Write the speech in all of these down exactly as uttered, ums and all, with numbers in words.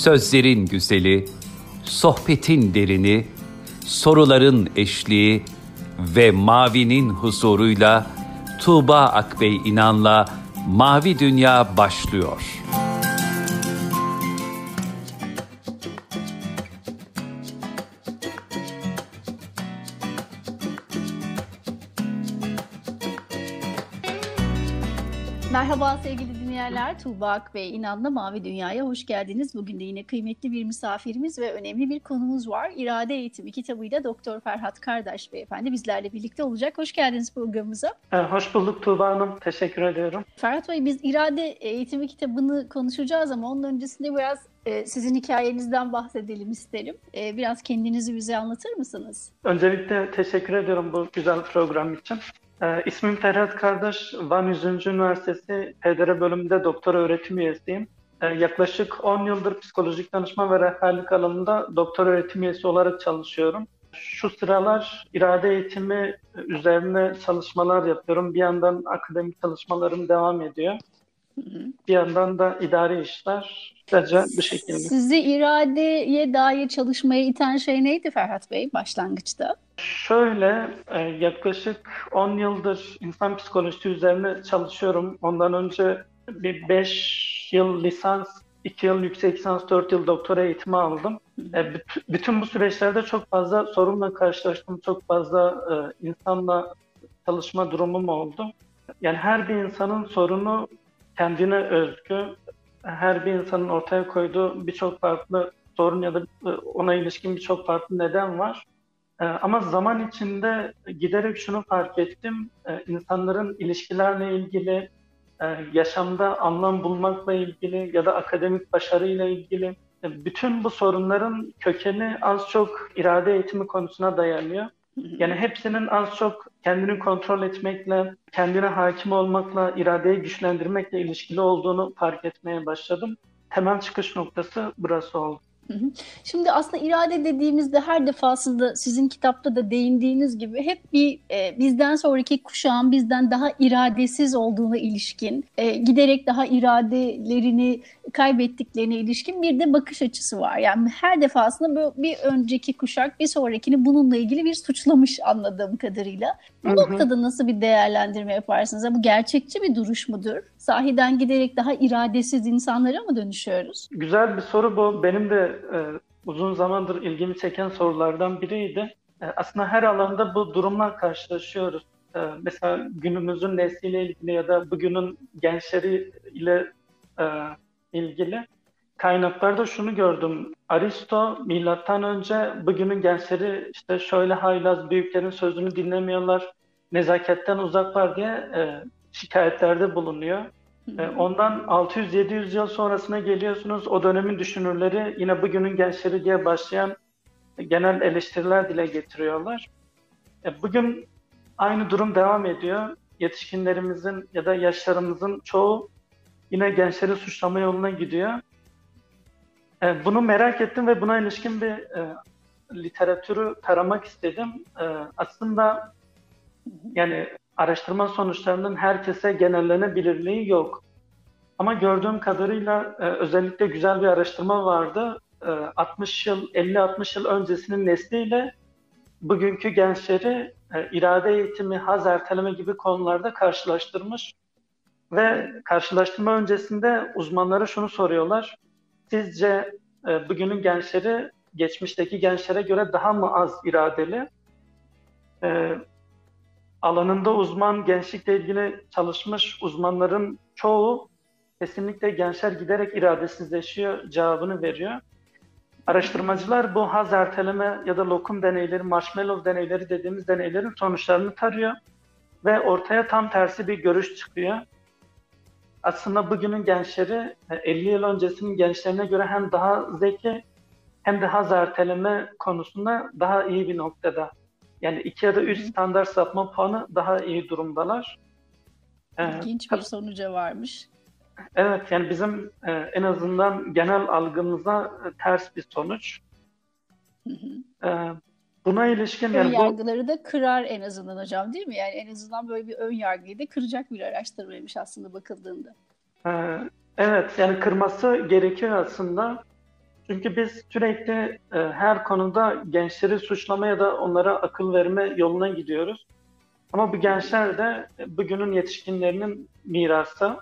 sözlerin güzeli, sohbetin derini, soruların eşliği ve mavinin huzuruyla Tuğba Akbey İnan'la Mavi Dünya başlıyor. Merhaba sevgili dinleyenler, Tuğba Akbey İnan'la Mavi Dünya'ya hoş geldiniz. Bugün de yine kıymetli bir misafirimiz ve önemli bir konumuz var. İrade Eğitimi kitabıyla Doktor Ferhat Kardaş Beyefendi bizlerle birlikte olacak. Hoş geldiniz programımıza. Hoş bulduk Tuğba Hanım, teşekkür ediyorum. Ferhat Bey, biz İrade Eğitimi kitabını konuşacağız ama onun öncesinde biraz sizin hikayenizden bahsedelim isterim. Biraz kendinizi bize anlatır mısınız? Öncelikle teşekkür ediyorum bu güzel program için. Ee, ismim Ferhat Kardaş, Van Yüzüncü Üniversitesi P D R bölümünde doktora öğretim üyesiyim. Ee, yaklaşık on yıldır psikolojik danışma ve rehberlik alanında doktora öğretim üyesi olarak çalışıyorum. Şu sıralar irade eğitimi üzerine çalışmalar yapıyorum. Bir yandan akademik çalışmalarım devam ediyor. Bir yandan da idari işler. Bu şekilde. Sizi iradeye dair çalışmaya iten şey neydi Ferhat Bey başlangıçta? Şöyle, yaklaşık on yıldır insan psikolojisi üzerine çalışıyorum. Ondan önce bir beş yıl lisans, iki yıl yüksek lisans, dört yıl doktora eğitimi aldım. Bütün bu süreçlerde çok fazla sorunla karşılaştım. Çok fazla insanla çalışma durumum oldu. Yani her bir insanın sorunu kendine özgü. Her bir insanın ortaya koyduğu birçok farklı sorun ya da ona ilişkin birçok farklı neden var. Ama zaman içinde giderek şunu fark ettim. İnsanların ilişkilerle ilgili, yaşamda anlam bulmakla ilgili ya da akademik başarıyla ilgili bütün bu sorunların kökeni az çok irade eğitimi konusuna dayanıyor. Yani hepsinin az çok kendini kontrol etmekle, kendine hakim olmakla, iradeyi güçlendirmekle ilişkili olduğunu fark etmeye başladım. Temel çıkış noktası burası oldu. Şimdi aslında irade dediğimizde her defasında sizin kitapta da değindiğiniz gibi hep bir e, bizden sonraki kuşağın bizden daha iradesiz olduğuna ilişkin, e, giderek daha iradelerini kaybettiklerine ilişkin bir de bakış açısı var. Yani her defasında böyle bir önceki kuşak bir sonrakini bununla ilgili bir suçlamış anladığım kadarıyla. Bu hı hı. noktada nasıl bir değerlendirme yaparsınız? Bu gerçekçi bir duruş mudur? Sahiden giderek daha iradesiz insanlara mı dönüşüyoruz? Güzel bir soru bu. Benim de e, uzun zamandır ilgimi çeken sorulardan biriydi. E, aslında her alanda bu durumla karşılaşıyoruz. E, mesela günümüzün nesliyle ilgili ya da bugünün gençleriyle e, ilgili kaynaklarda şunu gördüm. Aristo, milattan önce bugünün gençleri işte şöyle haylaz, büyüklerin sözünü dinlemiyorlar, nezaketten uzaklar diye e, şikayetlerde bulunuyor. Ondan altı yüz yedi yüz yıl sonrasına geliyorsunuz. O dönemin düşünürleri yine bugünün gençleri diye başlayan genel eleştiriler dile getiriyorlar. Bugün aynı durum devam ediyor. Yetişkinlerimizin ya da yaşlarımızın çoğu yine gençleri suçlama yoluna gidiyor. Bunu merak ettim ve buna ilişkin bir literatürü taramak istedim. Aslında yani araştırma sonuçlarının herkese genellenebilirliği yok. Ama gördüğüm kadarıyla özellikle güzel bir araştırma vardı. altmış yıl, elli altmış yıl öncesinin nesliyle bugünkü gençleri irade eğitimi, haz erteleme gibi konularda karşılaştırmış. Ve karşılaştırma öncesinde uzmanlara şunu soruyorlar. Sizce bugünün gençleri geçmişteki gençlere göre daha mı az iradeli? Alanında uzman, gençlikle ilgili çalışmış uzmanların çoğu kesinlikle gençler giderek iradesizleşiyor cevabını veriyor. Araştırmacılar bu haz erteleme ya da lokum deneyleri, marshmallow deneyleri dediğimiz deneylerin sonuçlarını tarıyor ve ortaya tam tersi bir görüş çıkıyor. Aslında bugünün gençleri elli yıl öncesinin gençlerine göre hem daha zeki hem de haz erteleme konusunda daha iyi bir noktada. Yani iki ya da üç standart sapma puanı daha iyi durumdalar. İlginç bir sonuca varmış. Evet, yani bizim en azından genel algımıza ters bir sonuç. Hı hı. Buna ilişkin... Ön yargıları bu... da kırar en azından hocam, değil mi? Yani en azından böyle bir ön yargıyı da kıracak bir araştırmaymış aslında bakıldığında. Evet, yani kırması gerekiyor aslında. Çünkü biz sürekli e, her konuda gençleri suçlama ya da onlara akıl verme yoluna gidiyoruz. Ama bu gençler de bugünün yetişkinlerinin mirası.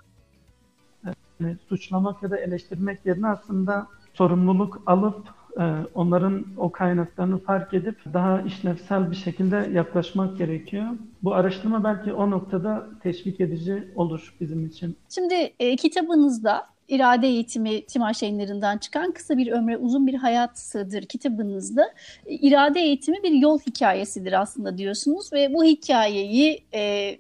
E, suçlamak ya da eleştirmek yerine aslında sorumluluk alıp e, onların o kaynaklarını fark edip daha işlevsel bir şekilde yaklaşmak gerekiyor. Bu araştırma belki o noktada teşvik edici olur bizim için. Şimdi e, kitabınızda İrade Eğitimi Timar Şenlerinden Çıkan Kısa Bir Ömre Uzun Bir Hayattır kitabınızda irade eğitimi bir yol hikayesidir aslında diyorsunuz ve bu hikayeyi e,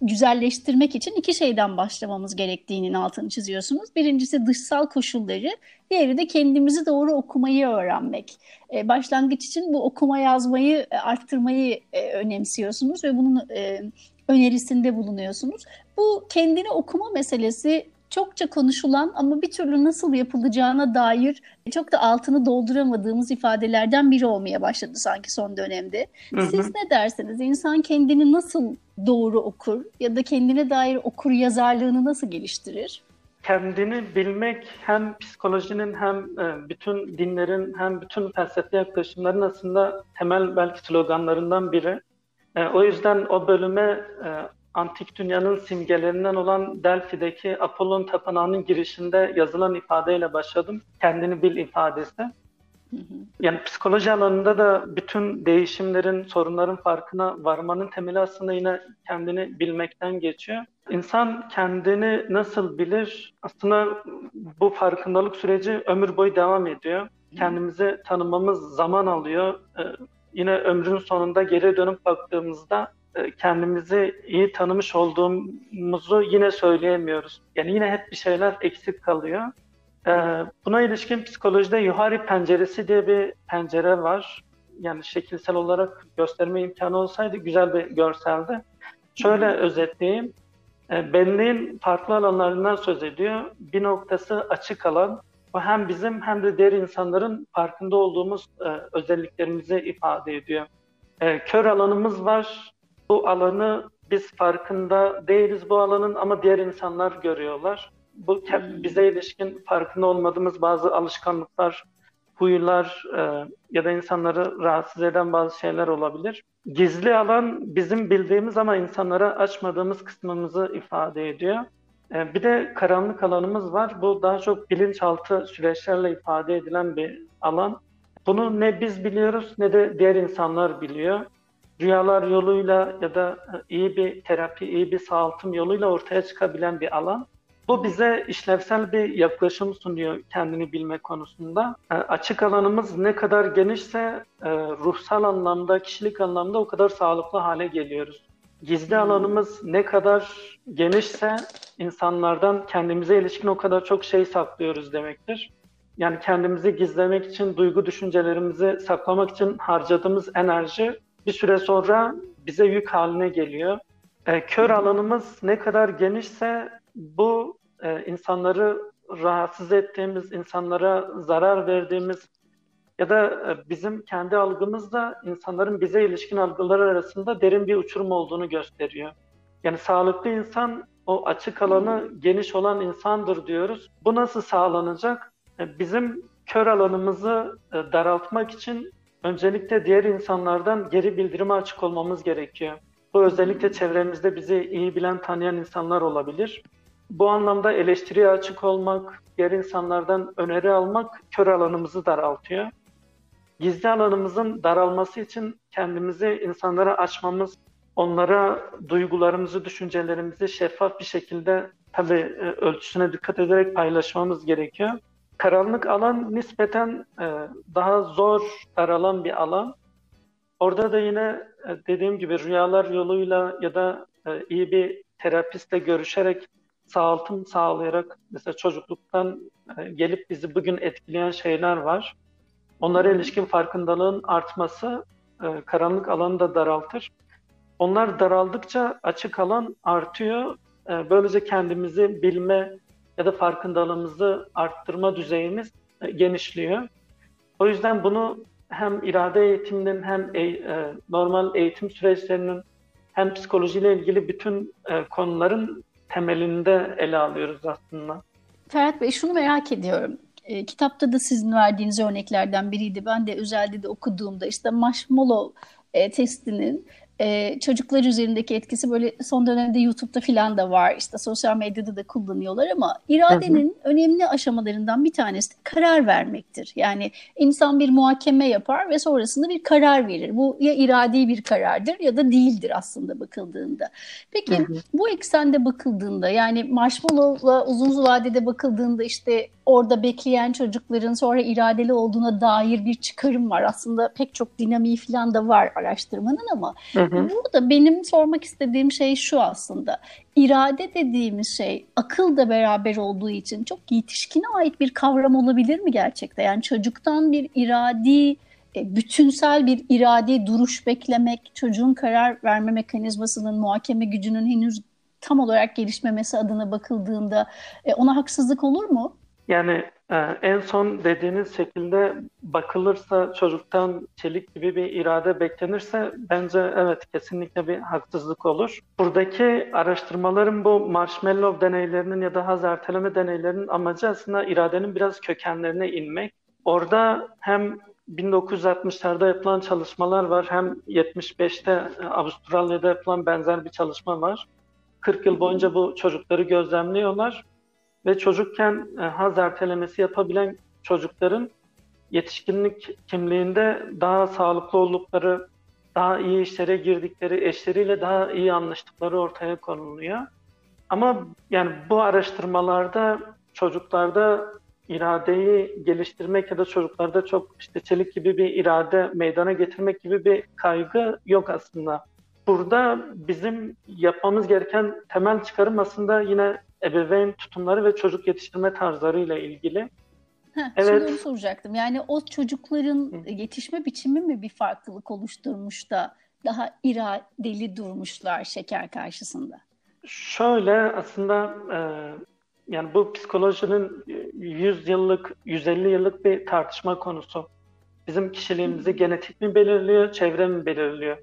güzelleştirmek için iki şeyden başlamamız gerektiğinin altını çiziyorsunuz. Birincisi dışsal koşulları, diğeri de kendimizi doğru okumayı öğrenmek. E, başlangıç için bu okuma yazmayı arttırmayı e, önemsiyorsunuz ve bunun e, önerisinde bulunuyorsunuz. Bu kendini okuma meselesi çokça konuşulan ama bir türlü nasıl yapılacağına dair çok da altını dolduramadığımız ifadelerden biri olmaya başladı sanki son dönemde. Hı-hı. Siz ne dersiniz? İnsan kendini nasıl doğru okur ya da kendine dair okur yazarlığını nasıl geliştirir? Kendini bilmek hem psikolojinin hem bütün dinlerin hem bütün felsefi yaklaşımların aslında temel belki sloganlarından biri. O yüzden o bölüme Antik dünyanın simgelerinden olan Delfi'deki Apollon tapınağının girişinde yazılan ifadeyle başladım. Kendini bil ifadesi. Yani psikoloji alanında da bütün değişimlerin, sorunların farkına varmanın temeli aslında yine kendini bilmekten geçiyor. İnsan kendini nasıl bilir? Aslında bu farkındalık süreci ömür boyu devam ediyor. Kendimizi tanımamız zaman alıyor. Ee, yine ömrün sonunda geri dönüp baktığımızda kendimizi iyi tanımış olduğumuzu yine söyleyemiyoruz. Yani yine hep bir şeyler eksik kalıyor. Buna ilişkin psikolojide Johari penceresi diye bir pencere var. Yani şekilsel olarak gösterme imkanı olsaydı güzel bir görseldi. Şöyle özetleyeyim. Benliğin farklı alanlarından söz ediyor. Bir noktası açık alan. Bu hem bizim hem de diğer insanların farkında olduğumuz özelliklerimizi ifade ediyor. Kör alanımız var. Bu alanı biz farkında değiliz bu alanın ama diğer insanlar görüyorlar. Bu bize ilişkin farkında olmadığımız bazı alışkanlıklar, huylar e, ya da insanları rahatsız eden bazı şeyler olabilir. Gizli alan bizim bildiğimiz ama insanlara açmadığımız kısmımızı ifade ediyor. E, bir de karanlık alanımız var. Bu daha çok bilinçaltı süreçlerle ifade edilen bir alan. Bunu ne biz biliyoruz ne de diğer insanlar biliyor. Rüyalar yoluyla ya da iyi bir terapi, iyi bir sağaltım yoluyla ortaya çıkabilen bir alan. Bu bize işlevsel bir yaklaşım sunuyor kendini bilme konusunda. Açık alanımız ne kadar genişse ruhsal anlamda, kişilik anlamda o kadar sağlıklı hale geliyoruz. Gizli alanımız ne kadar genişse insanlardan kendimize ilişkin o kadar çok şey saklıyoruz demektir. Yani kendimizi gizlemek için, duygu düşüncelerimizi saklamak için harcadığımız enerji bir süre sonra bize yük haline geliyor. E, kör alanımız ne kadar genişse bu e, insanları rahatsız ettiğimiz, insanlara zarar verdiğimiz ya da e, bizim kendi algımızla insanların bize ilişkin algıları arasında derin bir uçurum olduğunu gösteriyor. Yani sağlıklı insan o açık alanı geniş olan insandır diyoruz. Bu nasıl sağlanacak? E, bizim kör alanımızı e, daraltmak için öncelikle diğer insanlardan geri bildirime açık olmamız gerekiyor. Bu özellikle çevremizde bizi iyi bilen, tanıyan insanlar olabilir. Bu anlamda eleştiriye açık olmak, diğer insanlardan öneri almak kör alanımızı daraltıyor. Gizli alanımızın daralması için kendimizi insanlara açmamız, onlara duygularımızı, düşüncelerimizi şeffaf bir şekilde tabii ölçüsüne dikkat ederek paylaşmamız gerekiyor. Karanlık alan nispeten daha zor daralan bir alan. Orada da yine dediğim gibi rüyalar yoluyla ya da iyi bir terapistle görüşerek sağaltım sağlayarak mesela çocukluktan gelip bizi bugün etkileyen şeyler var. Onlara ilişkin farkındalığın artması karanlık alanı da daraltır. Onlar daraldıkça açık alan artıyor. Böylece kendimizi bilme ya da farkındalığımızı arttırma düzeyimiz genişliyor. O yüzden bunu hem irade eğitiminin hem normal eğitim süreçlerinin hem psikolojiyle ilgili bütün konuların temelinde ele alıyoruz aslında. Ferhat Bey, şunu merak ediyorum. E, kitapta da sizin verdiğiniz örneklerden biriydi. Ben de özelde de okuduğumda işte marshmallow e, testinin e, çocuklar üzerindeki etkisi böyle son dönemde YouTube'da filan da var. İşte sosyal medyada da kullanıyorlar ama iradenin hı hı. önemli aşamalarından bir tanesi de karar vermektir. Yani insan bir muhakeme yapar ve sonrasında bir karar verir. Bu ya iradi bir karardır ya da değildir aslında bakıldığında. Peki hı hı. bu eksende bakıldığında, yani marshmallow'la uzun vadede bakıldığında işte orada bekleyen çocukların sonra iradeli olduğuna dair bir çıkarım var. Aslında pek çok dinamiği falan da var araştırmanın ama hı hı. burada benim sormak istediğim şey şu aslında. İrade dediğimiz şey akılla beraber olduğu için çok yetişkine ait bir kavram olabilir mi gerçekten? Yani çocuktan bir iradi, bütünsel bir iradi duruş beklemek, çocuğun karar verme mekanizmasının, muhakeme gücünün henüz tam olarak gelişmemesi adına bakıldığında ona haksızlık olur mu? Yani en son dediğiniz şekilde bakılırsa, çocuktan çelik gibi bir irade beklenirse bence evet, kesinlikle bir haksızlık olur. Buradaki araştırmaların, bu marshmallow deneylerinin ya da haz erteleme deneylerinin amacı aslında iradenin biraz kökenlerine inmek. Orada hem bin dokuz yüz altmışlarda yapılan çalışmalar var, hem yetmiş beşte Avustralya'da yapılan benzer bir çalışma var. kırk yıl boyunca bu çocukları gözlemliyorlar. Ve çocukken haz ertelemesi yapabilen çocukların yetişkinlik kimliğinde daha sağlıklı oldukları, daha iyi işlere girdikleri, eşleriyle daha iyi anlaştıkları ortaya konuluyor. Ama yani bu araştırmalarda çocuklarda iradeyi geliştirmek ya da çocuklarda çok işte çelik gibi bir irade meydana getirmek gibi bir kaygı yok aslında. Burada bizim yapmamız gereken temel çıkarım aslında yine ebeveyn tutumları ve çocuk yetiştirme tarzlarıyla ilgili. Heh, evet. Şimdi onu soracaktım. Yani o çocukların Hı. yetişme biçimi mi bir farklılık oluşturmuş da daha iradeli durmuşlar şeker karşısında? Şöyle aslında e, yani bu psikolojinin yüz yıllık, yüz elli yıllık bir tartışma konusu. Bizim kişiliğimizi Hı. genetik mi belirliyor, çevre mi belirliyor?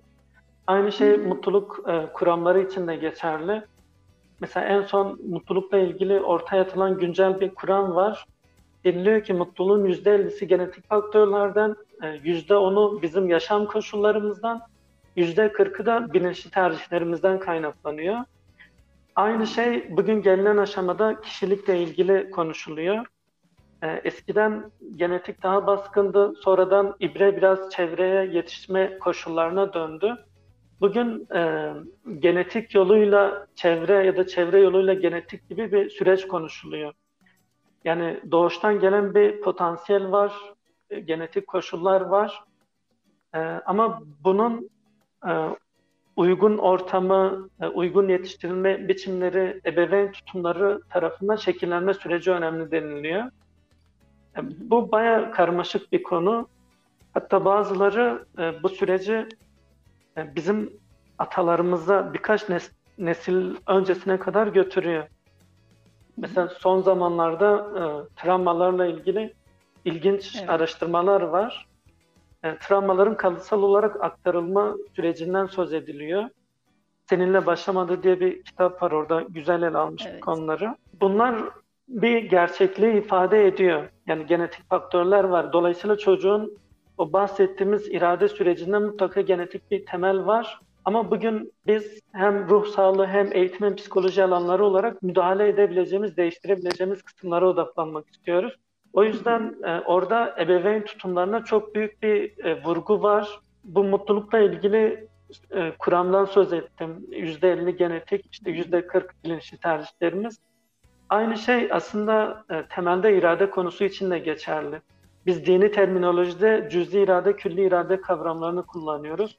Aynı şey Hı. mutluluk e, kuramları için de geçerli. Mesela en son mutlulukla ilgili ortaya atılan güncel bir kuram var. Deniliyor ki mutluluğun yüzde ellisi genetik faktörlerden, yüzde onu bizim yaşam koşullarımızdan, yüzde kırkı da bilinçli tercihlerimizden kaynaklanıyor. Aynı şey bugün gelinen aşamada kişilikle ilgili konuşuluyor. Eskiden genetik daha baskındı, sonradan ibre biraz çevreye, yetişme koşullarına döndü. Bugün e, genetik yoluyla çevre ya da çevre yoluyla genetik gibi bir süreç konuşuluyor. Yani doğuştan gelen bir potansiyel var, e, genetik koşullar var. E, ama bunun e, uygun ortamı, e, uygun yetiştirilme biçimleri, ebeveyn tutumları tarafından şekillenme süreci önemli deniliyor. E, bu bayağı karmaşık bir konu. Hatta bazıları e, bu süreci bizim atalarımıza birkaç nesil öncesine kadar götürüyor. Mesela son zamanlarda e, travmalarla ilgili ilginç evet. araştırmalar var. E, travmaların kalıtsal olarak aktarılma sürecinden söz ediliyor. Seninle Başlamadı diye bir kitap var, orada güzel ele almış evet. konuları. Bunlar bir gerçekliği ifade ediyor. Yani genetik faktörler var. Dolayısıyla çocuğun o bahsettiğimiz irade sürecinde mutlaka genetik bir temel var. Ama bugün biz hem ruh sağlığı, hem eğitim, hem psikoloji alanları olarak müdahale edebileceğimiz, değiştirebileceğimiz kısımlara odaklanmak istiyoruz. O yüzden e, orada ebeveyn tutumlarına çok büyük bir e, vurgu var. Bu mutlulukla ilgili e, kuramdan söz ettim. yüzde elli genetik, işte yüzde kırk bilinçli tercihlerimiz. Aynı şey aslında e, temelde irade konusu için de geçerli. Biz dini terminolojide cüz'i irade, külli irade kavramlarını kullanıyoruz.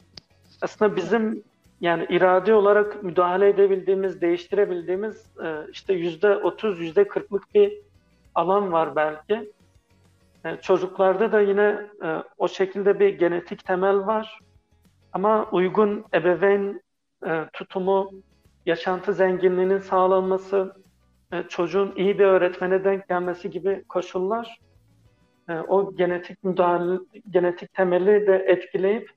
Aslında bizim yani irade olarak müdahale edebildiğimiz, değiştirebildiğimiz işte yüzde otuz, yüzde kırklık bir alan var belki. Çocuklarda da yine o şekilde bir genetik temel var. Ama uygun ebeveyn tutumu, yaşantı zenginliğinin sağlanması, çocuğun iyi bir öğretmene denk gelmesi gibi koşullar o genetik müdahale, genetik temeli de etkileyip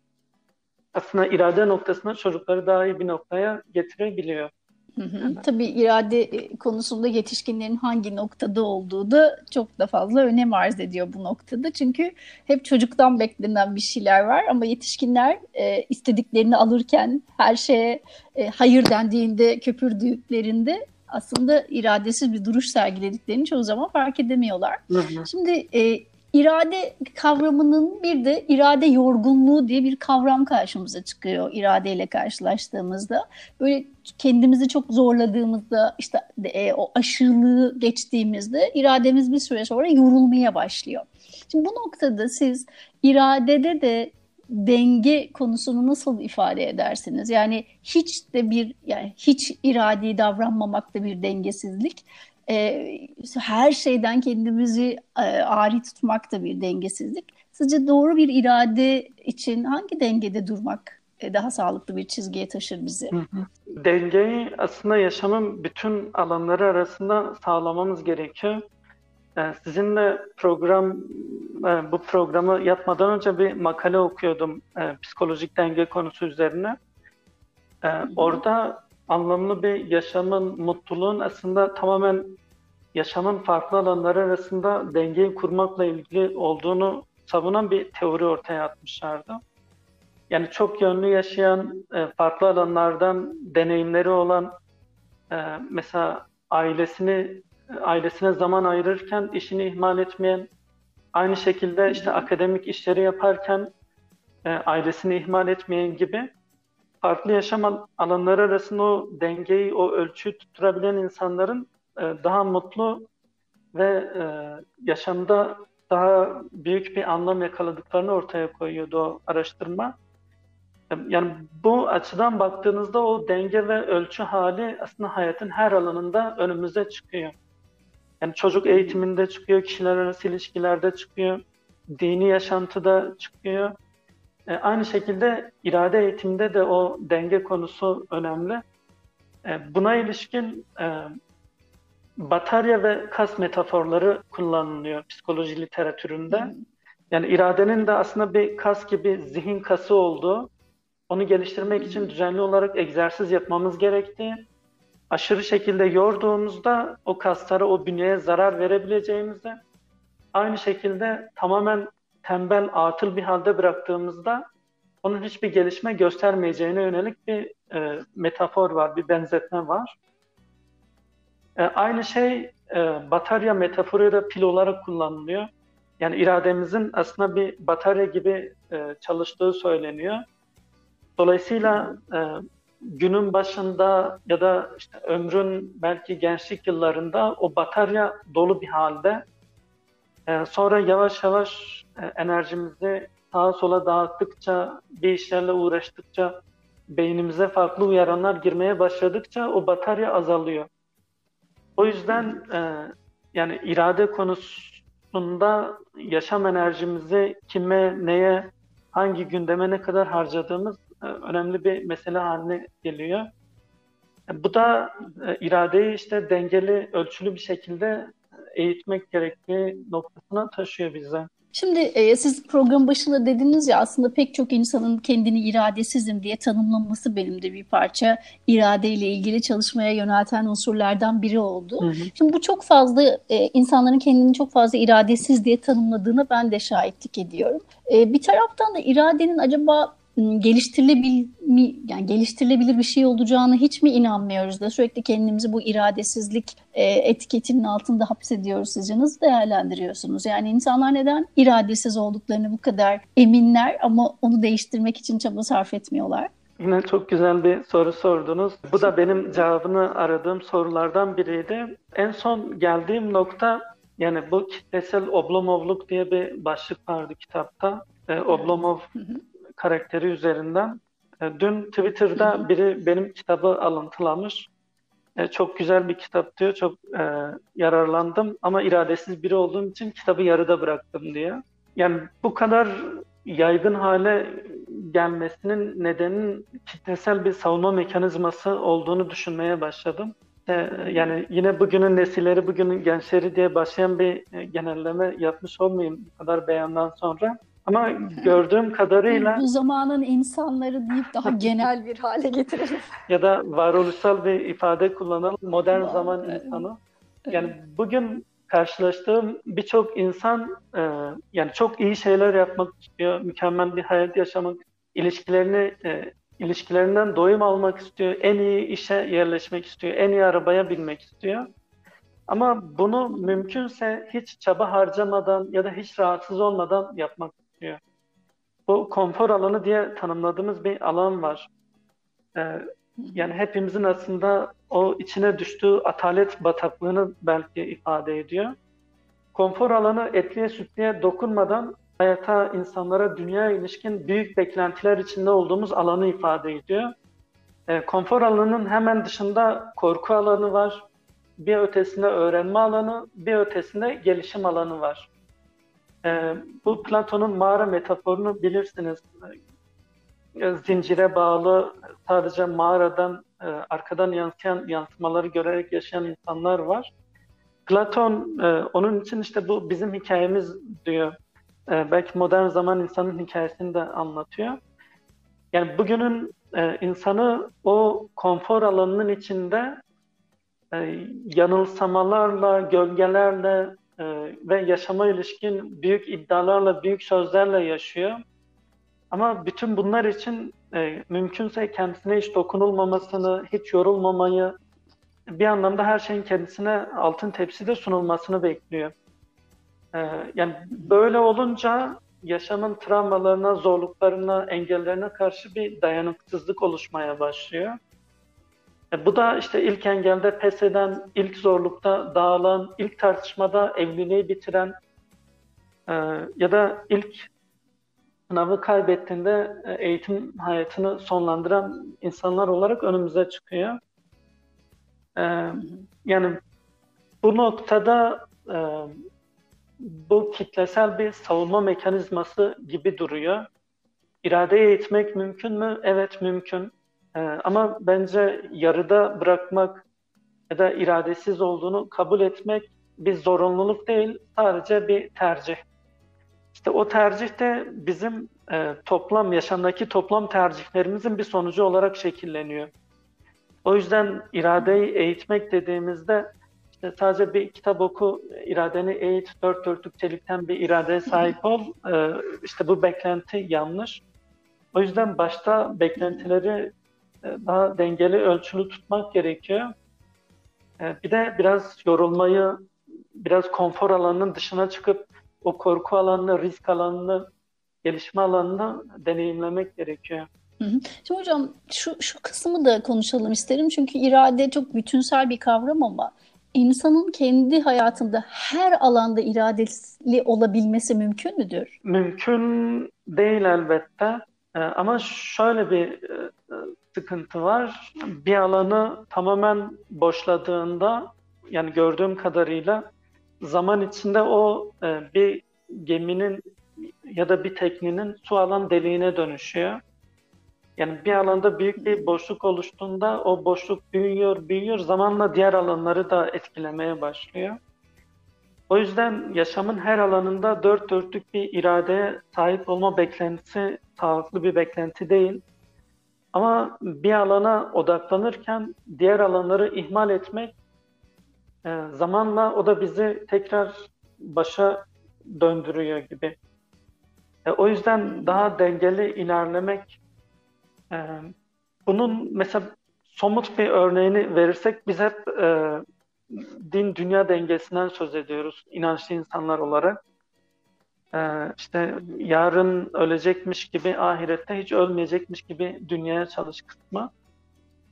aslında irade noktasında çocukları daha iyi bir noktaya getirebiliyor. Hı hı. Tabii irade konusunda yetişkinlerin hangi noktada olduğu da çok da fazla önem arz ediyor bu noktada. Çünkü hep çocuktan beklenen bir şeyler var ama yetişkinler e, istediklerini alırken, her şeye e, hayır dendiğinde, köpürdüklerinde aslında iradesiz bir duruş sergilediklerini çoğu zaman fark edemiyorlar. Hı hı. Şimdi e, irade kavramının bir de irade yorgunluğu diye bir kavram karşımıza çıkıyor iradeyle karşılaştığımızda. Böyle kendimizi çok zorladığımızda, işte e, o aşırılığı geçtiğimizde irademiz bir süre sonra yorulmaya başlıyor. Şimdi bu noktada siz iradede de denge konusunu nasıl ifade edersiniz? Yani hiç de bir, yani hiç iradi davranmamakta bir dengesizlik, e, her şeyden kendimizi e, ari tutmakta bir dengesizlik. Sizce doğru bir irade için hangi dengede durmak e, daha sağlıklı bir çizgiye taşır bizi? Hı hı. Dengeyi aslında yaşamın bütün alanları arasında sağlamamız gerekiyor. Sizinle program, bu programı yapmadan önce bir makale okuyordum psikolojik denge konusu üzerine. Orada anlamlı bir yaşamın, mutluluğun aslında tamamen yaşamın farklı alanları arasında dengeyi kurmakla ilgili olduğunu savunan bir teori ortaya atmışlardı. Yani çok yönlü yaşayan, farklı alanlardan deneyimleri olan, mesela ailesini ailesine zaman ayırırken işini ihmal etmeyen, aynı şekilde işte akademik işleri yaparken e, ailesini ihmal etmeyen gibi farklı yaşam alanları arasında o dengeyi, o ölçüyü tutturabilen insanların e, daha mutlu ve e, yaşamda daha büyük bir anlam yakaladıklarını ortaya koyuyordu o araştırma. Yani bu açıdan baktığınızda o denge ve ölçü hali aslında hayatın her alanında önümüze çıkıyor. Yani çocuk eğitiminde çıkıyor, kişiler arası ilişkilerde çıkıyor, dini yaşantıda çıkıyor. E, aynı şekilde irade eğitiminde de o denge konusu önemli. E, buna ilişkin e, batarya ve kas metaforları kullanılıyor psikoloji literatüründe. Yani iradenin de aslında bir kas gibi zihin kası olduğu, onu geliştirmek için düzenli olarak egzersiz yapmamız gerektiği, aşırı şekilde yorduğumuzda o kaslara, o bünyeye zarar verebileceğimizi, aynı şekilde tamamen tembel, atıl bir halde bıraktığımızda onun hiçbir gelişme göstermeyeceğine yönelik bir e, metafor var, bir benzetme var. E, aynı şey e, batarya metaforu da pil olarak kullanılıyor. Yani irademizin aslında bir batarya gibi e, çalıştığı söyleniyor. Dolayısıyla e, günün başında ya da işte ömrün belki gençlik yıllarında o batarya dolu bir halde, e, sonra yavaş yavaş e, enerjimizi sağa sola dağıttıkça, bir işlerle uğraştıkça, beynimize farklı uyaranlar girmeye başladıkça o batarya azalıyor. O yüzden e, yani irade konusunda yaşam enerjimizi kime, neye, hangi gündeme ne kadar harcadığımız önemli bir mesele haline geliyor. Bu da iradeyi işte dengeli, ölçülü bir şekilde eğitmek gerektiği noktasına taşıyor bize. Şimdi e, siz program başında dediniz ya, aslında pek çok insanın kendini iradesizim diye tanımlaması benim de bir parça iradeyle ilgili çalışmaya yönelten unsurlardan biri oldu. Hı hı. Şimdi bu çok fazla e, insanların kendini çok fazla iradesiz diye tanımladığına ben de şahitlik ediyorum. E, bir taraftan da iradenin acaba geliştirilebil mi, yani geliştirilebilir bir şey olacağına hiç mi inanmıyoruz da sürekli kendimizi bu iradesizlik e, etiketinin altında hapsediyoruz? Sizce nasıl değerlendiriyorsunuz? Yani insanlar neden iradesiz olduklarını bu kadar eminler ama onu değiştirmek için çaba sarf etmiyorlar? Yine çok güzel bir soru sordunuz. Bu da benim cevabını aradığım sorulardan biriydi. En son geldiğim nokta, yani bu kitlesel oblomovluk diye bir başlık vardı kitapta. E, Oblomov karakteri üzerinden. Dün Twitter'da biri benim kitabı alıntılamış. Çok güzel bir kitap diyor, çok yararlandım ama iradesiz biri olduğum için kitabı yarıda bıraktım diye. Yani bu kadar yaygın hale gelmesinin nedeninin kitlesel bir savunma mekanizması olduğunu düşünmeye başladım. Yani yine bugünün nesilleri, bugünün gençleri diye başlayan bir genelleme yapmış olmayayım bu kadar beyandan sonra. Ama gördüğüm kadarıyla... Bu zamanın insanları deyip daha genel bir hale getirelim. Ya da varoluşsal bir ifade kullanalım. Modern Var, zaman evet. insanı. Yani evet. bugün karşılaştığım birçok insan e, yani çok iyi şeyler yapmak istiyor. Mükemmel bir hayat yaşamak, ilişkilerini e, ilişkilerinden doyum almak istiyor. En iyi işe yerleşmek istiyor. En iyi arabaya binmek istiyor. Ama bunu mümkünse hiç çaba harcamadan ya da hiç rahatsız olmadan yapmak istiyor. Bu konfor alanı diye tanımladığımız bir alan var. Ee, yani hepimizin aslında o içine düştüğü atalet bataklığını belki ifade ediyor. Konfor alanı etliye sütlüye dokunmadan hayata, insanlara, dünyaya ilişkin büyük beklentiler içinde olduğumuz alanı ifade ediyor. Ee, konfor alanının hemen dışında korku alanı var. Bir ötesinde öğrenme alanı, bir ötesinde gelişim alanı var. Ee, bu Platon'un mağara metaforunu bilirsiniz. Zincire bağlı, sadece mağaradan, e, arkadan yansıyan yansımaları görerek yaşayan insanlar var. Platon, e, onun için işte bu bizim hikayemiz diyor. E, belki modern zaman insanın hikayesini de anlatıyor. Yani bugünün e, insanı o konfor alanının içinde yanılsamalarla, gölgelerle e, ve yaşama ilişkin büyük iddialarla, büyük sözlerle yaşıyor. Ama bütün bunlar için e, mümkünse kendisine hiç dokunulmamasını, hiç yorulmamayı, bir anlamda her şeyin kendisine altın tepside sunulmasını bekliyor. E, yani böyle olunca yaşamın travmalarına, zorluklarına, engellerine karşı bir dayanıksızlık oluşmaya başlıyor. Bu da işte ilk engelde pes eden, ilk zorlukta dağılan, ilk tartışmada evliliği bitiren e, ya da ilk sınavı kaybettiğinde eğitim hayatını sonlandıran insanlar olarak önümüze çıkıyor. E, yani bu noktada e, bu kitlesel bir savunma mekanizması gibi duruyor. İradeyi eğitmek mümkün mü? Evet, mümkün. Ama bence yarıda bırakmak ya da iradesiz olduğunu kabul etmek bir zorunluluk değil, sadece bir tercih. İşte o tercih de bizim toplam, yaşamdaki toplam tercihlerimizin bir sonucu olarak şekilleniyor. O yüzden iradeyi eğitmek dediğimizde işte sadece bir kitap oku, iradeni eğit, dört dörtlük çelikten bir iradeye sahip ol, işte bu beklenti yanlış. O yüzden başta beklentileri daha dengeli, ölçülü tutmak gerekiyor. Bir de biraz yorulmayı, biraz konfor alanının dışına çıkıp o korku alanını, risk alanını, gelişme alanını deneyimlemek gerekiyor. Hı hı. Şimdi hocam şu, şu kısmı da konuşalım isterim. Çünkü irade çok bütünsel bir kavram ama insanın kendi hayatında her alanda iradeli olabilmesi mümkün müdür? Mümkün değil elbette. Ama şöyle bir sıkıntı var. Bir alanı tamamen boşladığında, yani gördüğüm kadarıyla zaman içinde o bir geminin ya da bir teknenin su alan deliğine dönüşüyor. Yani bir alanda büyük bir boşluk oluştuğunda o boşluk büyüyor, büyüyor. Zamanla diğer alanları da etkilemeye başlıyor. O yüzden yaşamın her alanında dört dörtlük bir iradeye sahip olma beklentisi sağlıklı bir beklenti değil. Ama bir alana odaklanırken diğer alanları ihmal etmek e, zamanla o da bizi tekrar başa döndürüyor gibi. E, o yüzden daha dengeli ilerlemek, e, bunun mesela somut bir örneğini verirsek biz hep e, din-dünya dengesinden söz ediyoruz inançlı insanlar olarak. Ee, işte yarın ölecekmiş gibi, ahirette hiç ölmeyecekmiş gibi dünyaya çalış kısmı.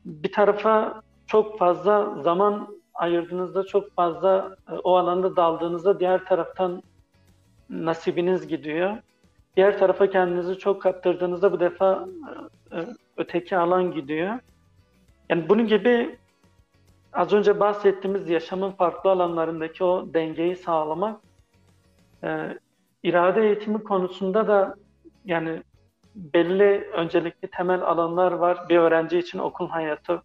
Bir tarafa çok fazla zaman ayırdığınızda, çok fazla o alanda daldığınızda diğer taraftan nasibiniz gidiyor. Diğer tarafa kendinizi çok kaptırdığınızda bu defa öteki alan gidiyor. Yani bunun gibi az önce bahsettiğimiz yaşamın farklı alanlarındaki o dengeyi sağlamak, e, irade eğitimi konusunda da yani belli öncelikli temel alanlar var. Bir öğrenci için okul hayatı,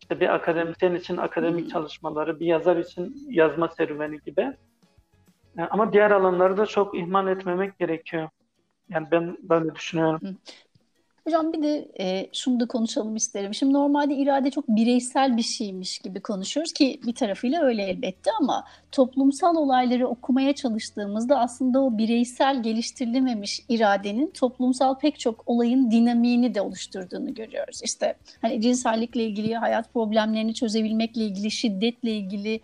işte bir akademisyen için akademik çalışmaları, bir yazar için yazma serüveni gibi. E, ama diğer alanları da çok ihmal etmemek gerekiyor. Yani ben böyle düşünüyorum. Hı. Hocam bir de e, şunu da konuşalım isterim. Şimdi normalde irade çok bireysel bir şeymiş gibi konuşuyoruz ki bir tarafıyla öyle elbette, ama toplumsal olayları okumaya çalıştığımızda aslında o bireysel geliştirilememiş iradenin toplumsal pek çok olayın dinamiğini de oluşturduğunu görüyoruz. İşte hani cinsellikle ilgili, hayat problemlerini çözebilmekle ilgili, şiddetle ilgili,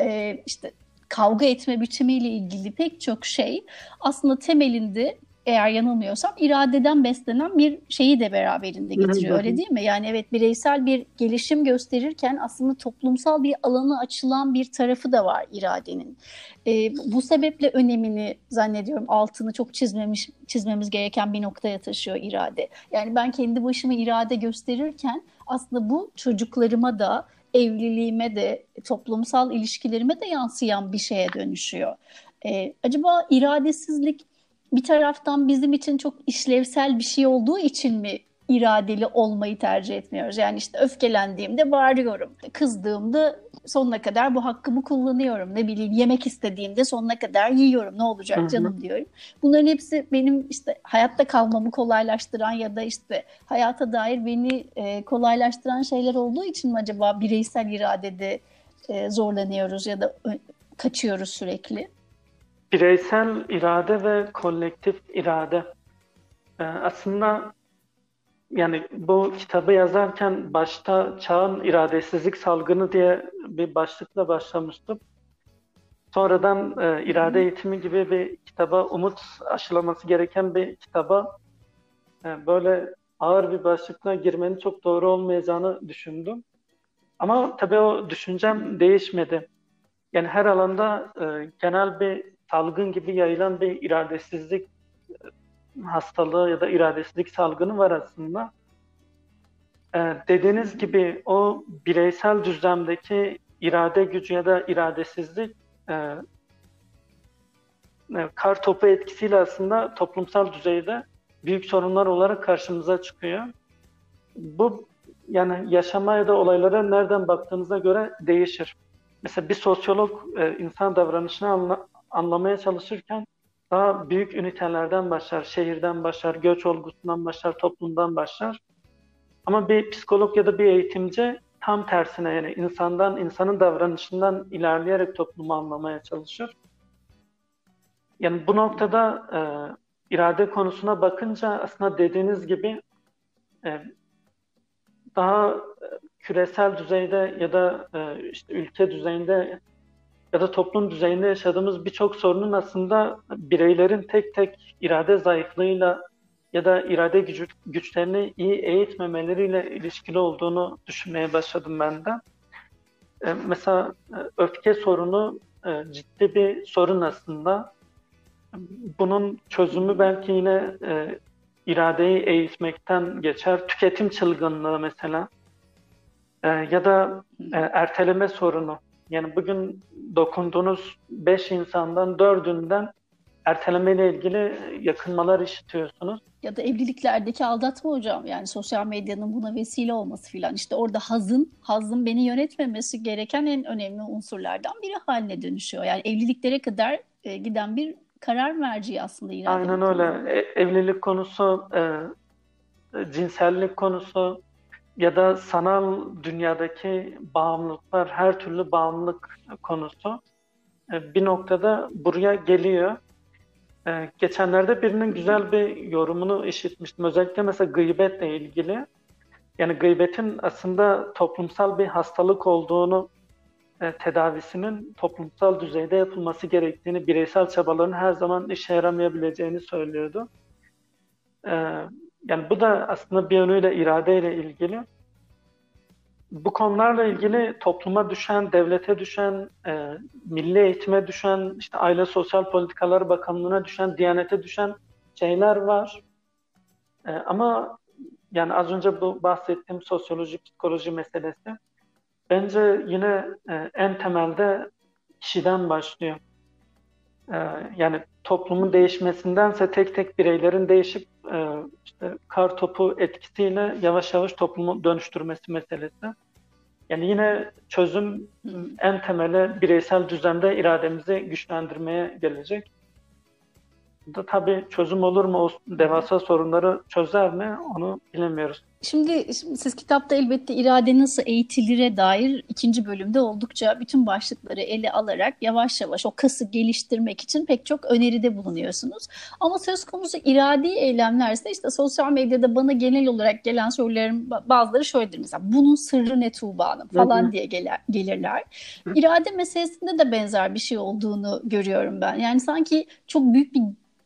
e, işte kavga etme biçimiyle ilgili pek çok şey aslında temelinde, eğer yanılmıyorsam, iradeden beslenen bir şeyi de beraberinde getiriyor, öyle değil mi? Yani evet, bireysel bir gelişim gösterirken aslında toplumsal bir alana açılan bir tarafı da var iradenin. E, bu sebeple önemini zannediyorum altını çok çizmemiş çizmemiz gereken bir noktaya taşıyor irade. Yani ben kendi başıma irade gösterirken aslında bu çocuklarıma da, evliliğime de, toplumsal ilişkilerime de yansıyan bir şeye dönüşüyor. E, acaba iradesizlik bir taraftan bizim için çok işlevsel bir şey olduğu için mi iradeli olmayı tercih etmiyoruz? Yani işte öfkelendiğimde bağırıyorum, kızdığımda sonuna kadar bu hakkımı kullanıyorum. Ne bileyim, yemek istediğimde sonuna kadar yiyorum. Ne olacak canım diyorum. Bunların hepsi benim işte hayatta kalmamı kolaylaştıran ya da işte hayata dair beni kolaylaştıran şeyler olduğu için mi acaba bireysel iradede zorlanıyoruz ya da kaçıyoruz sürekli? Bireysel irade ve kolektif irade. Ee, aslında yani bu kitabı yazarken başta çağın iradesizlik salgını diye bir başlıkla başlamıştım. Sonradan e, irade eğitimi gibi bir kitaba, umut aşılaması gereken bir kitaba e, böyle ağır bir başlıkla girmenin çok doğru olmayacağını düşündüm. Ama tabii o düşüncem değişmedi. Yani her alanda e, genel bir salgın gibi yayılan bir iradesizlik hastalığı ya da iradesizlik salgını var aslında. Ee, dediğiniz gibi o bireysel düzlemdeki irade gücü ya da iradesizlik e, kar topu etkisiyle aslında toplumsal düzeyde büyük sorunlar olarak karşımıza çıkıyor. Bu yani yaşama ya da olaylara nereden baktığınıza göre değişir. Mesela bir sosyolog e, insan davranışını anla anlamaya çalışırken daha büyük ünitelerden başlar, şehirden başlar, göç olgusundan başlar, toplumdan başlar. Ama bir psikolog ya da bir eğitimci tam tersine, yani insandan, insanın davranışından ilerleyerek toplumu anlamaya çalışır. Yani bu noktada e, irade konusuna bakınca aslında dediğiniz gibi e, daha küresel düzeyde ya da e, işte ülke düzeyinde ya da toplum düzeyinde yaşadığımız birçok sorunun aslında bireylerin tek tek irade zayıflığıyla ya da irade gücü, güçlerini iyi eğitmemeleriyle ilişkili olduğunu düşünmeye başladım ben de. Ee, mesela öfke sorunu e, ciddi bir sorun aslında. Bunun çözümü belki yine e, iradeyi eğitmekten geçer. Tüketim çılgınlığı mesela e, ya da e, erteleme sorunu. Yani bugün dokunduğunuz beş insandan dördünden ertelemeyle ilgili yakınmalar işitiyorsunuz. Ya da evliliklerdeki aldatma hocam. Yani sosyal medyanın buna vesile olması filan. İşte orada hazın, hazın beni yönetmemesi gereken en önemli unsurlardan biri haline dönüşüyor. Yani evliliklere kadar giden bir karar merci aslında. İrade Aynen öyle. E- evlilik konusu, e- cinsellik konusu. Ya da sanal dünyadaki bağımlılıklar, her türlü bağımlılık konusu bir noktada buraya geliyor. Geçenlerde birinin güzel bir yorumunu işitmiştim. Özellikle mesela gıybetle ilgili. Yani gıybetin aslında toplumsal bir hastalık olduğunu, tedavisinin toplumsal düzeyde yapılması gerektiğini, bireysel çabaların her zaman işe yaramayabileceğini söylüyordu. Evet. Yani bu da aslında bir yönüyle iradeyle ilgili. Bu konularla ilgili topluma düşen, devlete düşen, e, milli eğitime düşen, işte Aile Sosyal Politikalar Bakanlığı'na düşen, Diyanet'e düşen şeyler var. E, ama yani az önce bu bahsettiğim sosyoloji, psikoloji meselesi bence yine e, en temelde kişiden başlıyor. Yani toplumun değişmesindense tek tek bireylerin değişip işte kar topu etkisiyle yavaş yavaş toplumu dönüştürmesi meselesi. Yani yine çözüm en temele bireysel düzlemde irademizi güçlendirmeye gelecek. da tabii çözüm olur mu? O devasa sorunları çözer mi? Onu bilemiyoruz. Şimdi, şimdi siz kitapta elbette irade nasıl eğitilire dair ikinci bölümde oldukça bütün başlıkları ele alarak yavaş yavaş o kası geliştirmek için pek çok öneride bulunuyorsunuz. Ama söz konusu iradi eylemlerse işte sosyal medyada bana genel olarak gelen soruların bazıları şöyledir mesela. Bunun sırrı ne Tuğba Hanım falan Hı-hı. diye gelirler. İrade meselesinde de benzer bir şey olduğunu görüyorum ben. Yani sanki çok büyük bir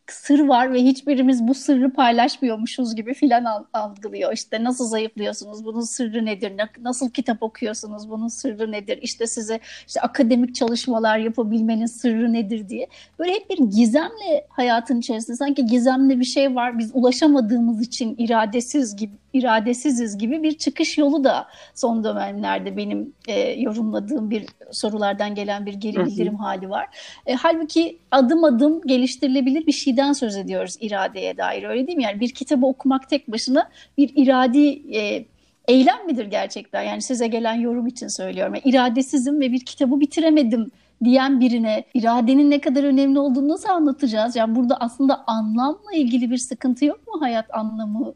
sır var ve hiçbirimiz bu sırrı paylaşmıyormuşuz gibi filan algılıyor. İşte nasıl zayıflıyorsunuz, bunun sırrı nedir, nasıl kitap okuyorsunuz, bunun sırrı nedir, işte size işte akademik çalışmalar yapabilmenin sırrı nedir diye. Böyle hep bir gizemle hayatın içerisinde, sanki gizemli bir şey var, biz ulaşamadığımız için iradesiz gibi, iradesiziz gibi bir çıkış yolu da son dönemlerde benim e, yorumladığım bir sorulardan gelen bir geri bildirim hali var. E, halbuki adım adım geliştirilebilir bir şeyden söz ediyoruz iradeye dair, öyle değil mi? Yani bir kitabı okumak tek başına bir iradi e, eylem midir gerçekten? Yani size gelen yorum için söylüyorum. Yani iradesizim ve bir kitabı bitiremedim diyen birine iradenin ne kadar önemli olduğunu nasıl anlatacağız? Yani burada aslında anlamla ilgili bir sıkıntı yok mu, hayat anlamı?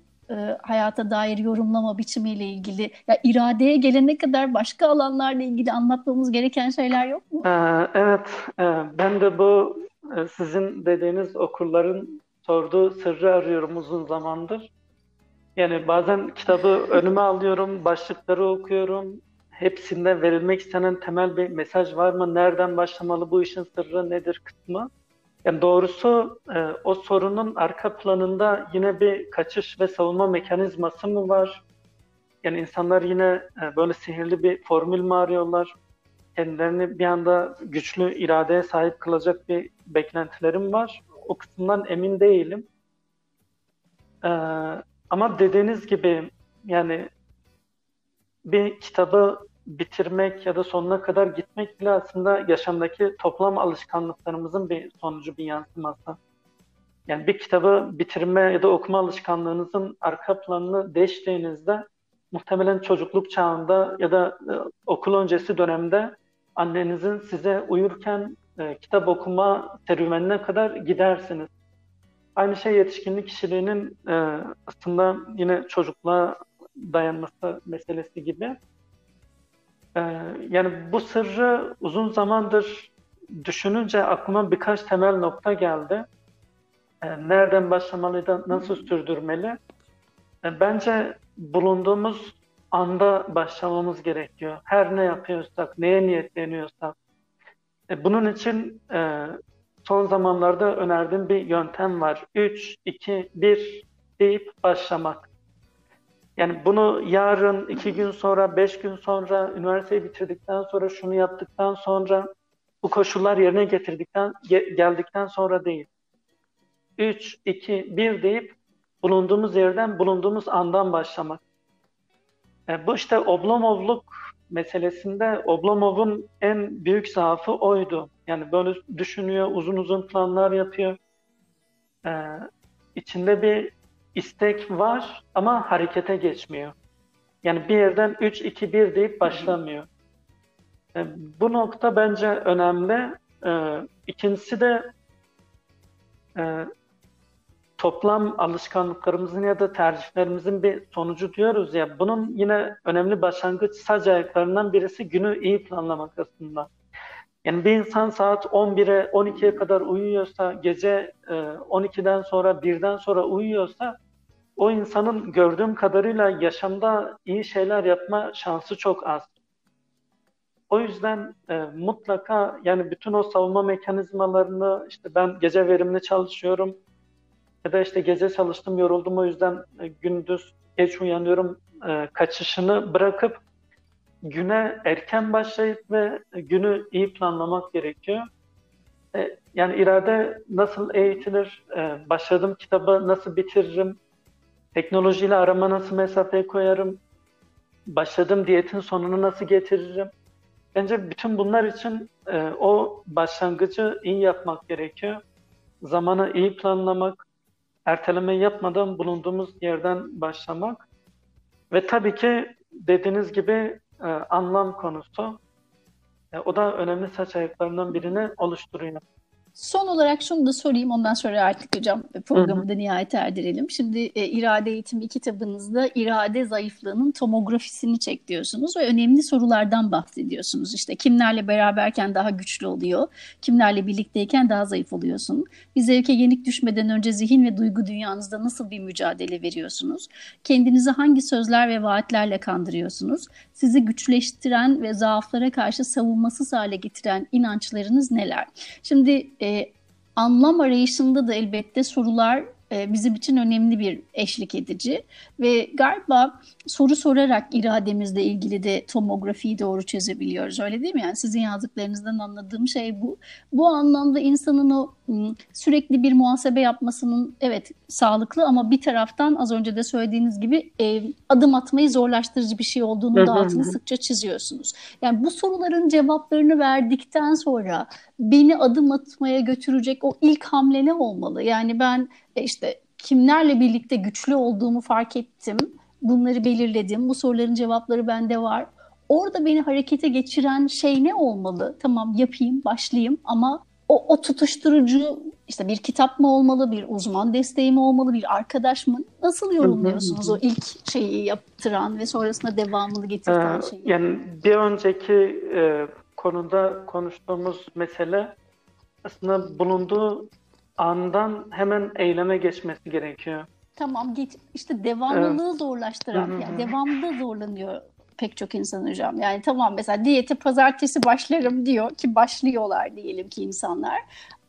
Hayata dair yorumlama biçimiyle ilgili, ya yani iradeye gelene kadar başka alanlarla ilgili anlatmamız gereken şeyler yok mu? Evet, ben de bu sizin dediğiniz okurların sorduğu sırrı arıyorum uzun zamandır. Yani bazen kitabı önüme alıyorum, başlıkları okuyorum. Hepsinde verilmek istenen temel bir mesaj var mı? Nereden başlamalı, bu işin sırrı nedir kısmı? Yani doğrusu o sorunun arka planında yine bir kaçış ve savunma mekanizması mı var? Yani insanlar yine böyle sihirli bir formül mü arıyorlar? Kendilerini bir anda güçlü iradeye sahip kılacak bir beklentilerim var. O kısımdan emin değilim. Ama dediğiniz gibi yani bir kitabı bitirmek ya da sonuna kadar gitmek bile aslında yaşamdaki toplam alışkanlıklarımızın bir sonucu, bir yansıması. Yani bir kitabı bitirme ya da okuma alışkanlığınızın arka planını değiştiğinizde muhtemelen çocukluk çağında ya da e, okul öncesi dönemde annenizin size uyurken e, kitap okuma serüvenine kadar gidersiniz. Aynı şey yetişkinlik kişiliğinin e, aslında yine çocukluğa dayanması meselesi gibi. Yani bu sırrı uzun zamandır düşününce aklıma birkaç temel nokta geldi. Nereden başlamalı da nasıl sürdürmeli? Bence bulunduğumuz anda başlamamız gerekiyor. Her ne yapıyorsak, neye niyetleniyorsak. Bunun için son zamanlarda önerdiğim bir yöntem var. üç, iki, bir deyip başlamak. Yani bunu yarın, iki gün sonra, beş gün sonra, üniversiteyi bitirdikten sonra, şunu yaptıktan sonra, bu koşullar yerine getirdikten ge- geldikten sonra değil. üç, iki, bir deyip bulunduğumuz yerden, bulunduğumuz andan başlamak. E, bu işte Oblomovluk meselesinde Oblomov'un en büyük zaafı oydu. Yani böyle düşünüyor, uzun uzun planlar yapıyor. E, içinde bir İstek var ama harekete geçmiyor. Yani bir yerden üç, iki, bir deyip başlamıyor. E, bu nokta bence önemli. E, ikincisi de e, toplam alışkanlıklarımızın ya da tercihlerimizin bir sonucu diyoruz ya. Bunun yine önemli başlangıç sac ayaklarından birisi günü iyi planlamak aslında. Yani bir insan saat on bire, on ikiye kadar uyuyorsa, gece on ikiden sonra, birden sonra uyuyorsa, o insanın gördüğüm kadarıyla yaşamda iyi şeyler yapma şansı çok az. O yüzden e, mutlaka yani bütün o savunma mekanizmalarını, işte ben gece verimli çalışıyorum ya da işte gece çalıştım, yoruldum, o yüzden e, gündüz geç uyanıyorum e, kaçışını bırakıp güne erken başlayıp ve günü iyi planlamak gerekiyor. E, yani irade nasıl eğitilir, e, başladığım kitabı nasıl bitiririm, teknolojiyle arama nasıl mesafe koyarım, başladığım diyetin sonunu nasıl getiririm. Bence bütün bunlar için e, o başlangıcı iyi yapmak gerekiyor. Zamanı iyi planlamak, erteleme yapmadan bulunduğumuz yerden başlamak ve tabii ki dediğiniz gibi Ee, anlam konusu. Ee, o da önemli saç ayaklarından birini oluşturuyor. Son olarak şunu da sorayım, ondan sonra artık hocam programı da nihayet erdirelim. Şimdi e, irade eğitimi kitabınızda irade zayıflığının tomografisini çek diyorsunuz ve önemli sorulardan bahsediyorsunuz. İşte kimlerle beraberken daha güçlü oluyor, kimlerle birlikteyken daha zayıf oluyorsun. Bir zevke yenik düşmeden önce zihin ve duygu dünyanızda nasıl bir mücadele veriyorsunuz? Kendinizi hangi sözler ve vaatlerle kandırıyorsunuz? Sizi güçleştiren ve zaaflara karşı savunmasız hale getiren inançlarınız neler? Şimdi e, anlam arayışında da elbette sorular e, bizim için önemli bir eşlik edici. Ve galiba soru sorarak irademizle ilgili de tomografiyi doğru çözebiliyoruz, öyle değil mi? Yani sizin yazdıklarınızdan anladığım şey bu. Bu anlamda insanın o sürekli bir muhasebe yapmasının, evet, sağlıklı ama bir taraftan az önce de söylediğiniz gibi e, adım atmayı zorlaştırıcı bir şey olduğunu da altını sıkça çiziyorsunuz. Yani bu soruların cevaplarını verdikten sonra beni adım atmaya götürecek o ilk hamle ne olmalı? Yani ben e, işte kimlerle birlikte güçlü olduğumu fark ettim, bunları belirledim, bu soruların cevapları bende var. Orada beni harekete geçiren şey ne olmalı? Tamam, yapayım, başlayayım ama O, o tutuşturucu işte bir kitap mı olmalı, bir uzman desteği mi olmalı, bir arkadaş mı? Nasıl yorumluyorsunuz o ilk şeyi yaptıran ve sonrasında devamını getiren şeyi? Yani bir önceki e, konuda konuştuğumuz mesele aslında bulunduğu andan hemen eyleme geçmesi gerekiyor. Tamam, geç, işte devamlılığı evet. zorlaştıran, yani devamda zorlanıyor pek çok insan hocam. Yani tamam, mesela diyete pazartesi başlarım diyor ki başlıyorlar diyelim ki insanlar.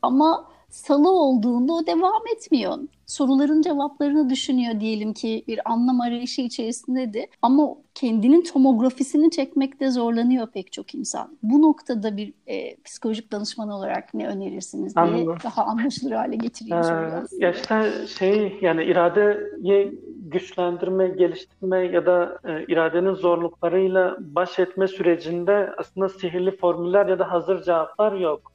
Ama salı olduğunda o devam etmiyor. Soruların cevaplarını düşünüyor diyelim ki, bir anlam arayışı içerisinde de. Ama kendinin tomografisini çekmekte zorlanıyor pek çok insan. Bu noktada bir e, psikolojik danışman olarak ne önerirsiniz diye Anladım. daha anlaşılır hale getireyim. Ee, ya işte şey, yani iradeyi güçlendirme, geliştirme ya da e, iradenin zorluklarıyla baş etme sürecinde aslında sihirli formüller ya da hazır cevaplar yok.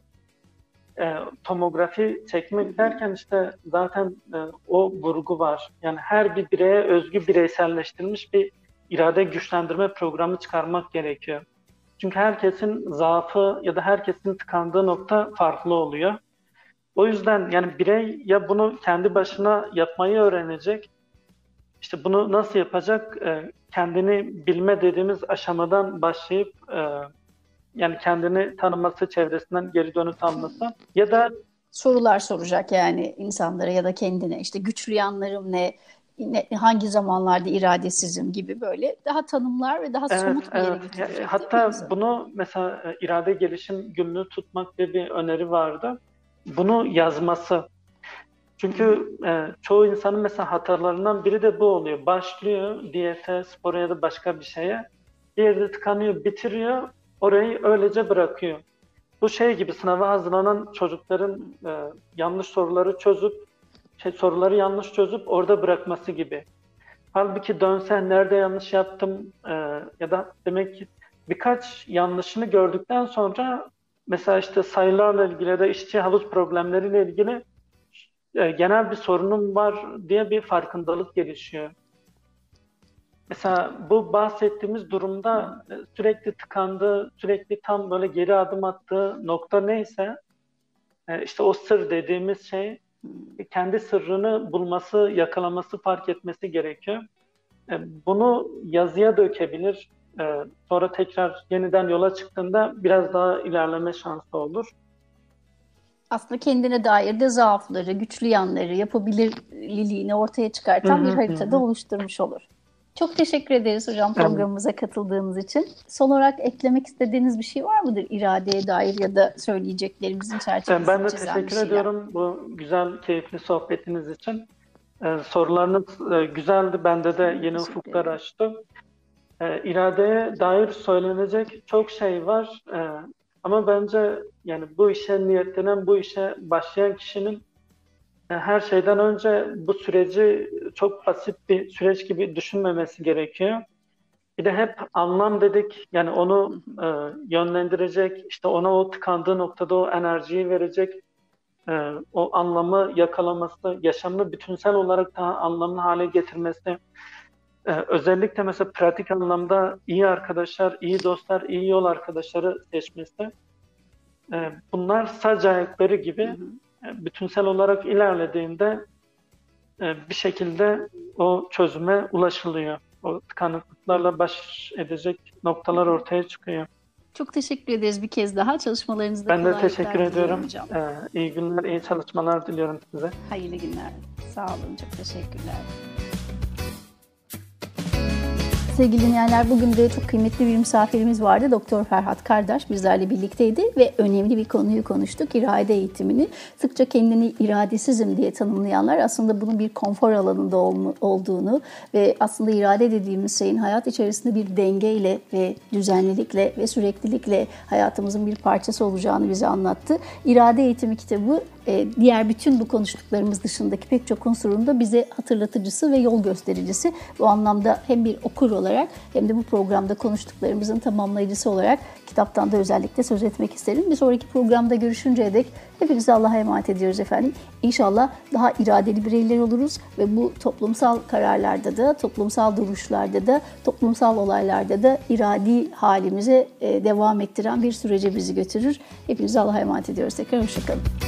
E, tomografi çekmek derken işte zaten e, o vurgu var. Yani her bir bireye özgü bireyselleştirilmiş bir irade güçlendirme programı çıkarmak gerekiyor. Çünkü herkesin zaafı ya da herkesin tıkandığı nokta farklı oluyor. O yüzden yani birey ya bunu kendi başına yapmayı öğrenecek, İşte bunu nasıl yapacak? Kendini bilme dediğimiz aşamadan başlayıp yani kendini tanıması, çevresinden geri dönüt alması ya da sorular soracak yani insanlara ya da kendine. İşte güçlü yanlarım ne, ne hangi zamanlarda iradesizim gibi böyle daha tanımlar ve daha evet, somut bir yere getirecek. Evet. Hatta bunu mesela irade gelişim gününü tutmak diye bir öneri vardı. Bunu yazması. Çünkü e, çoğu insanın mesela hatalarından biri de bu oluyor. Başlıyor diyete, spora ya da başka bir şeye. Bir yerde tıkanıyor, bitiriyor. Orayı öylece bırakıyor. Bu şey gibi sınava hazırlanan çocukların e, yanlış soruları çözüp, şey, soruları yanlış çözüp orada bırakması gibi. Halbuki dönsen nerede yanlış yaptım e, ya da demek ki birkaç yanlışını gördükten sonra mesela işte sayılarla ilgili ya da işçi havuz problemleriyle ilgili genel bir sorunum var diye bir farkındalık gelişiyor. Mesela bu bahsettiğimiz durumda sürekli tıkandığı, sürekli tam böyle geri adım attığı nokta neyse, işte o sır dediğimiz şey, kendi sırrını bulması, yakalaması, fark etmesi gerekiyor. Bunu yazıya dökebilir. Sonra tekrar yeniden yola çıktığında biraz daha ilerleme şansı olur. Aslında kendine dair de zaafları, güçlü yanları, yapabilirliliğini ortaya çıkartan bir haritada oluşturmuş olur. Çok teşekkür ederiz hocam programımıza katıldığınız için. Son olarak eklemek istediğiniz bir şey var mıdır iradeye dair ya da söyleyeceklerimizin çerçevesinde? Ben de teşekkür ediyorum bu güzel, keyifli sohbetiniz için. Ee, sorularınız e, güzeldi. Bende de yeni ufuklar açtı. Ee, iradeye dair söylenecek çok şey var. Ee, Ama bence yani bu işe niyetlenen, bu işe başlayan kişinin her şeyden önce bu süreci çok basit bir süreç gibi düşünmemesi gerekiyor. Bir de hep anlam dedik, yani onu e, yönlendirecek, işte ona o tıkandığı noktada o enerjiyi verecek, e, o anlamı yakalaması, yaşamını bütünsel olarak daha anlamlı hale getirmesi. Ee, özellikle mesela pratik anlamda iyi arkadaşlar, iyi dostlar, iyi yol arkadaşları seçmesi. bunlar sac ayakları gibi hı hı. bütünsel olarak ilerlediğinde bir şekilde o çözüme ulaşılıyor. O tıkanıklıklarla baş edecek noktalar ortaya çıkıyor. Çok teşekkür ederiz bir kez daha. Çalışmalarınızda ben de teşekkür ediyorum. Ee, iyi günler, iyi çalışmalar diliyorum size. Hayırlı günler. Sağ olun, çok teşekkürler. Sevgili dinleyenler, bugün de çok kıymetli bir misafirimiz vardı. Doktor Ferhat Kardaş bizlerle birlikteydi ve önemli bir konuyu konuştuk. İrade eğitimini. Sıkça kendini iradesizim diye tanımlayanlar aslında bunun bir konfor alanında olduğunu ve aslında irade dediğimiz şeyin hayat içerisinde bir dengeyle ve düzenlilikle ve süreklilikle hayatımızın bir parçası olacağını bize anlattı. İrade Eğitimi kitabı diğer bütün bu konuştuklarımız dışındaki pek çok unsurunda bize hatırlatıcısı ve yol göstericisi. Bu anlamda hem bir okur olarak hem de bu programda konuştuklarımızın tamamlayıcısı olarak kitaptan da özellikle söz etmek isterim. Bir sonraki programda görüşünceye dek hepinizi Allah'a emanet ediyoruz efendim. İnşallah daha iradeli bireyler oluruz ve bu toplumsal kararlarda da, toplumsal duruşlarda da, toplumsal olaylarda da iradi halimize devam ettiren bir sürece bizi götürür. Hepinizi Allah'a emanet ediyoruz. Tekrar hoşçakalın.